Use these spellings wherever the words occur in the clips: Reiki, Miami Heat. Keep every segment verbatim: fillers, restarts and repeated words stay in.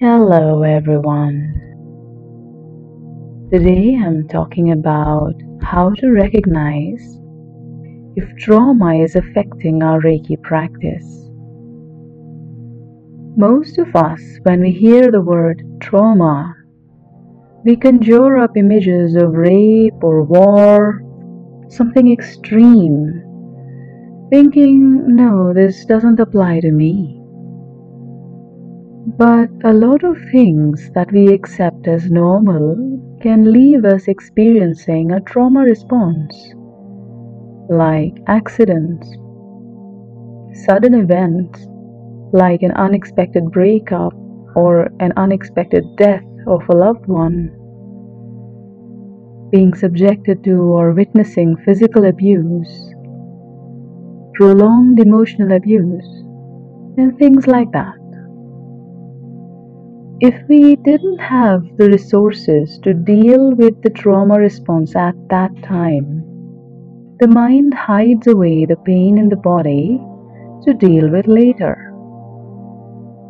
Hello everyone. Today I'm talking about how to recognize if trauma is affecting our Reiki practice. Most of us, when we hear the word trauma, we conjure up images of rape or war, something extreme, thinking, no, this doesn't apply to me. But a lot of things that we accept as normal can leave us experiencing a trauma response, like accidents, sudden events, like an unexpected breakup or an unexpected death of a loved one, being subjected to or witnessing physical abuse, prolonged emotional abuse, and things like that. If we didn't have the resources to deal with the trauma response at that time, the mind hides away the pain in the body to deal with later.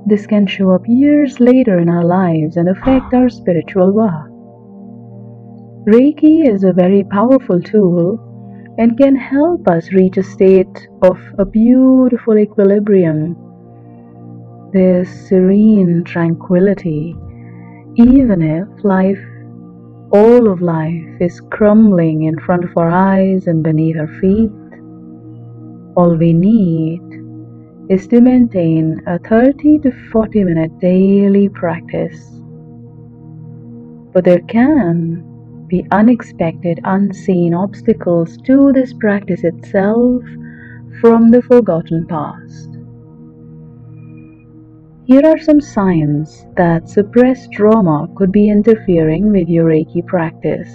This can show up years later in our lives and affect our spiritual work. Reiki is a very powerful tool and can help us reach a state of a beautiful equilibrium. This serene tranquility, even if life, all of life, is crumbling in front of our eyes and beneath our feet, all we need is to maintain a thirty to forty minute daily practice. But there can be unexpected, unseen obstacles to this practice itself from the forgotten past. Here are some signs that suppressed trauma could be interfering with your Reiki practice.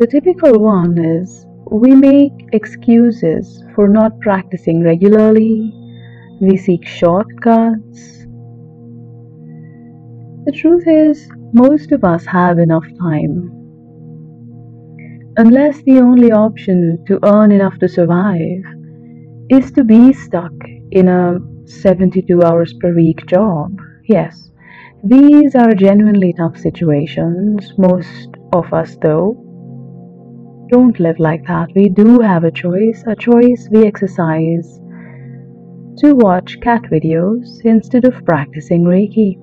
The typical one is we make excuses for not practicing regularly, we seek shortcuts. The truth is, most of us have enough time. Unless the only option to earn enough to survive is to be stuck in a seventy-two hours per week job. Yes, these are genuinely tough situations. Most of us, though, don't live like that. We do have a choice, a choice we exercise to watch cat videos instead of practicing Reiki.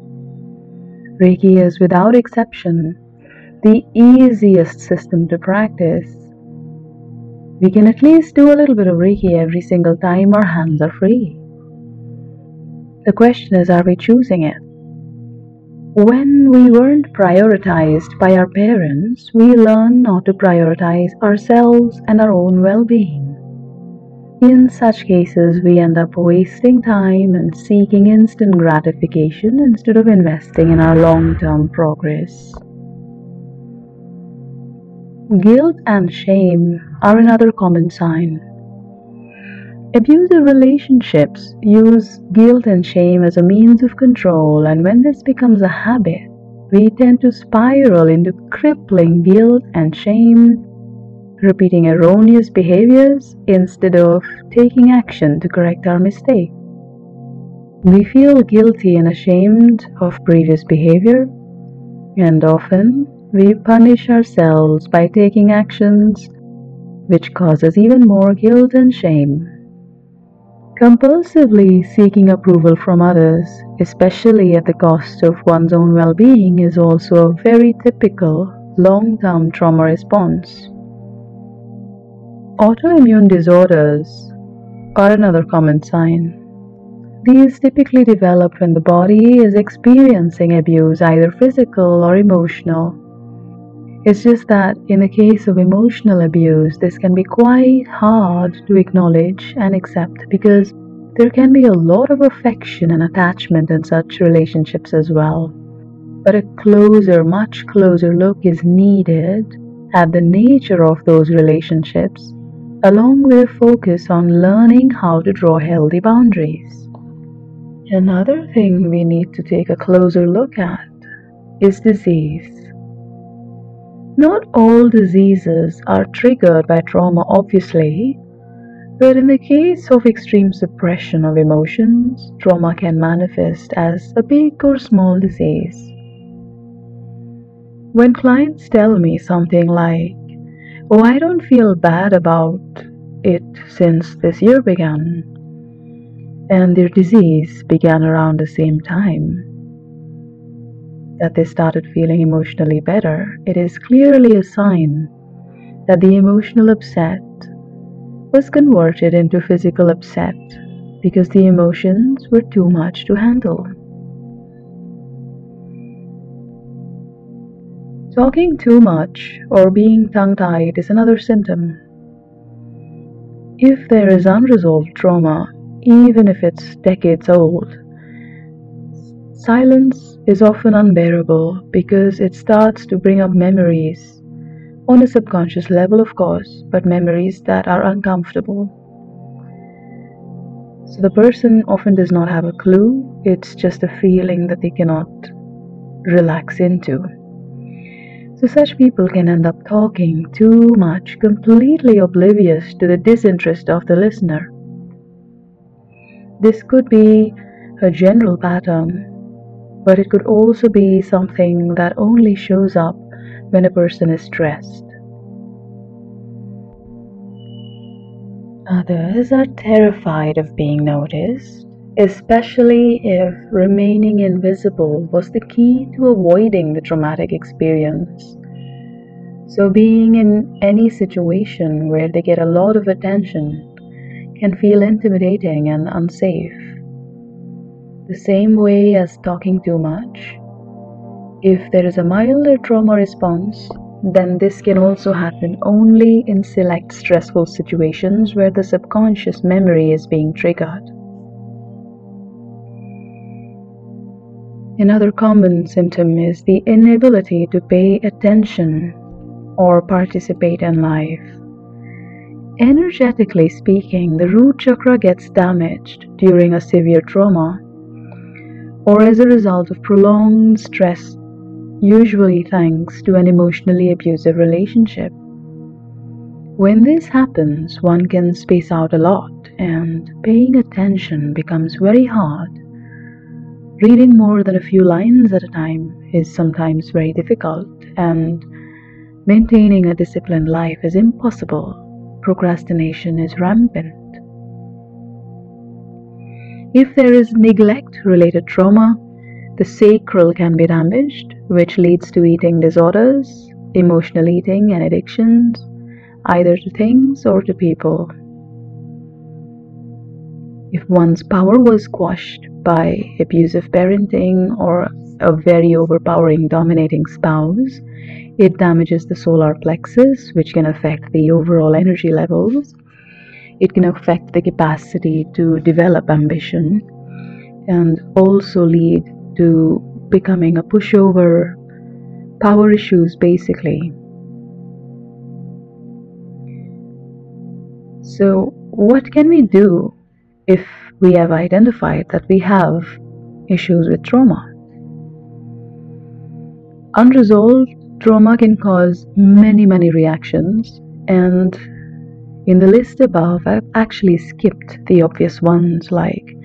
Reiki is, without exception, the easiest system to practice. We can at least do a little bit of Reiki every single time our hands are free. The question is, are we choosing it? When we weren't prioritized by our parents, we learn not to prioritize ourselves and our own well-being. In such cases, we end up wasting time and seeking instant gratification instead of investing in our long-term progress. Guilt and shame are another common sign. Abusive relationships use guilt and shame as a means of control, and when this becomes a habit, we tend to spiral into crippling guilt and shame, repeating erroneous behaviors instead of taking action to correct our mistake. We feel guilty and ashamed of previous behavior, and often we punish ourselves by taking actions which causes even more guilt and shame. Compulsively seeking approval from others, especially at the cost of one's own well-being, is also a very typical long-term trauma response. Autoimmune disorders are another common sign. These typically develop when the body is experiencing abuse, either physical or emotional. It's just that in the case of emotional abuse, this can be quite hard to acknowledge and accept because there can be a lot of affection and attachment in such relationships as well. But a closer, much closer look is needed at the nature of those relationships, along with a focus on learning how to draw healthy boundaries. Another thing we need to take a closer look at is disease. Not all diseases are triggered by trauma, obviously, But in the case of extreme suppression of emotions, trauma can manifest as a big or small disease. When clients tell me something like, "Oh, I don't feel bad about it since this year began," and their disease began around the same time that they started feeling emotionally better, it is clearly a sign that the emotional upset was converted into physical upset because the emotions were too much to handle. Talking too much or being tongue-tied is another symptom. If there is unresolved trauma, even if it's decades old, silence is often unbearable because it starts to bring up memories on a subconscious level, of course, but memories that are uncomfortable. So the person often does not have a clue, it's just a feeling that they cannot relax into. So such people can end up talking too much, completely oblivious to the disinterest of the listener. This could be a general pattern, but it could also be something that only shows up when a person is stressed. Others are terrified of being noticed, especially if remaining invisible was the key to avoiding the traumatic experience. So being in any situation where they get a lot of attention can feel intimidating and unsafe. The same way as talking too much, if there is a milder trauma response, then this can also happen only in select stressful situations where the subconscious memory is being triggered. Another common symptom is the inability to pay attention or participate in life. Energetically speaking, the root chakra gets damaged during a severe trauma or as a result of prolonged stress, usually thanks to an emotionally abusive relationship. When this happens, one can space out a lot and paying attention becomes very hard. Reading more than a few lines at a time is sometimes very difficult, and maintaining a disciplined life is impossible. Procrastination is rampant. If there is neglect-related trauma, the sacral can be damaged, which leads to eating disorders, emotional eating, and addictions, either to things or to people. If one's power was squashed by abusive parenting or a very overpowering, dominating spouse, it damages the solar plexus, which can affect the overall energy levels. It can affect the capacity to develop ambition and also lead to becoming a pushover, power issues basically. So, what can we do if we have identified that we have issues with trauma? Unresolved trauma can cause many, many reactions, and in the list above, I've actually skipped the obvious ones like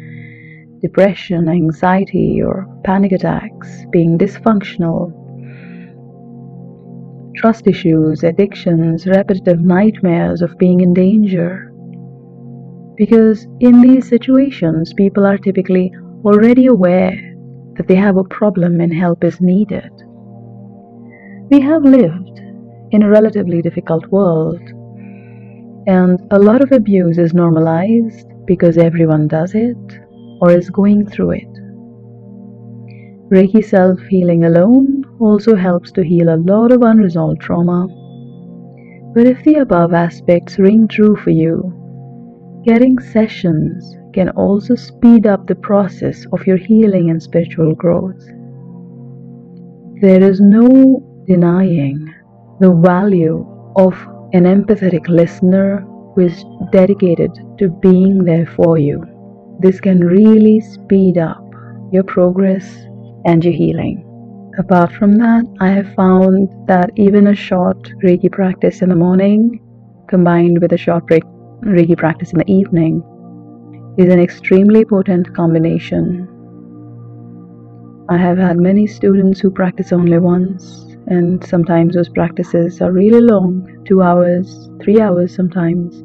depression, anxiety, or panic attacks, being dysfunctional, trust issues, addictions, repetitive nightmares of being in danger. Because in these situations, people are typically already aware that they have a problem and help is needed. We have lived in a relatively difficult world, and a lot of abuse is normalized because everyone does it or is going through it. Reiki self-healing alone also helps to heal a lot of unresolved trauma. But if the above aspects ring true for you, getting sessions can also speed up the process of your healing and spiritual growth. There is no denying the value of an empathetic listener who is dedicated to being there for you. This can really speed up your progress and your healing. Apart from that, I have found that even a short Reiki practice in the morning combined with a short break Reiki practice in the evening is an extremely potent combination. I have had many students who practice only once, and sometimes those practices are really long, two hours, three hours sometimes,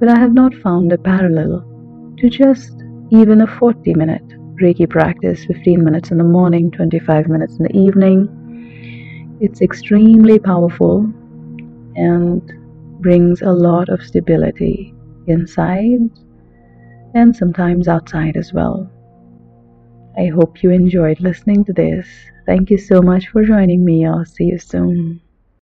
but I have not found a parallel to just even a forty minute Reiki practice, fifteen minutes in the morning, twenty-five minutes in the evening. It's extremely powerful and brings a lot of stability inside and sometimes outside as well. I hope you enjoyed listening to this. Thank you so much for joining me. I'll see you soon.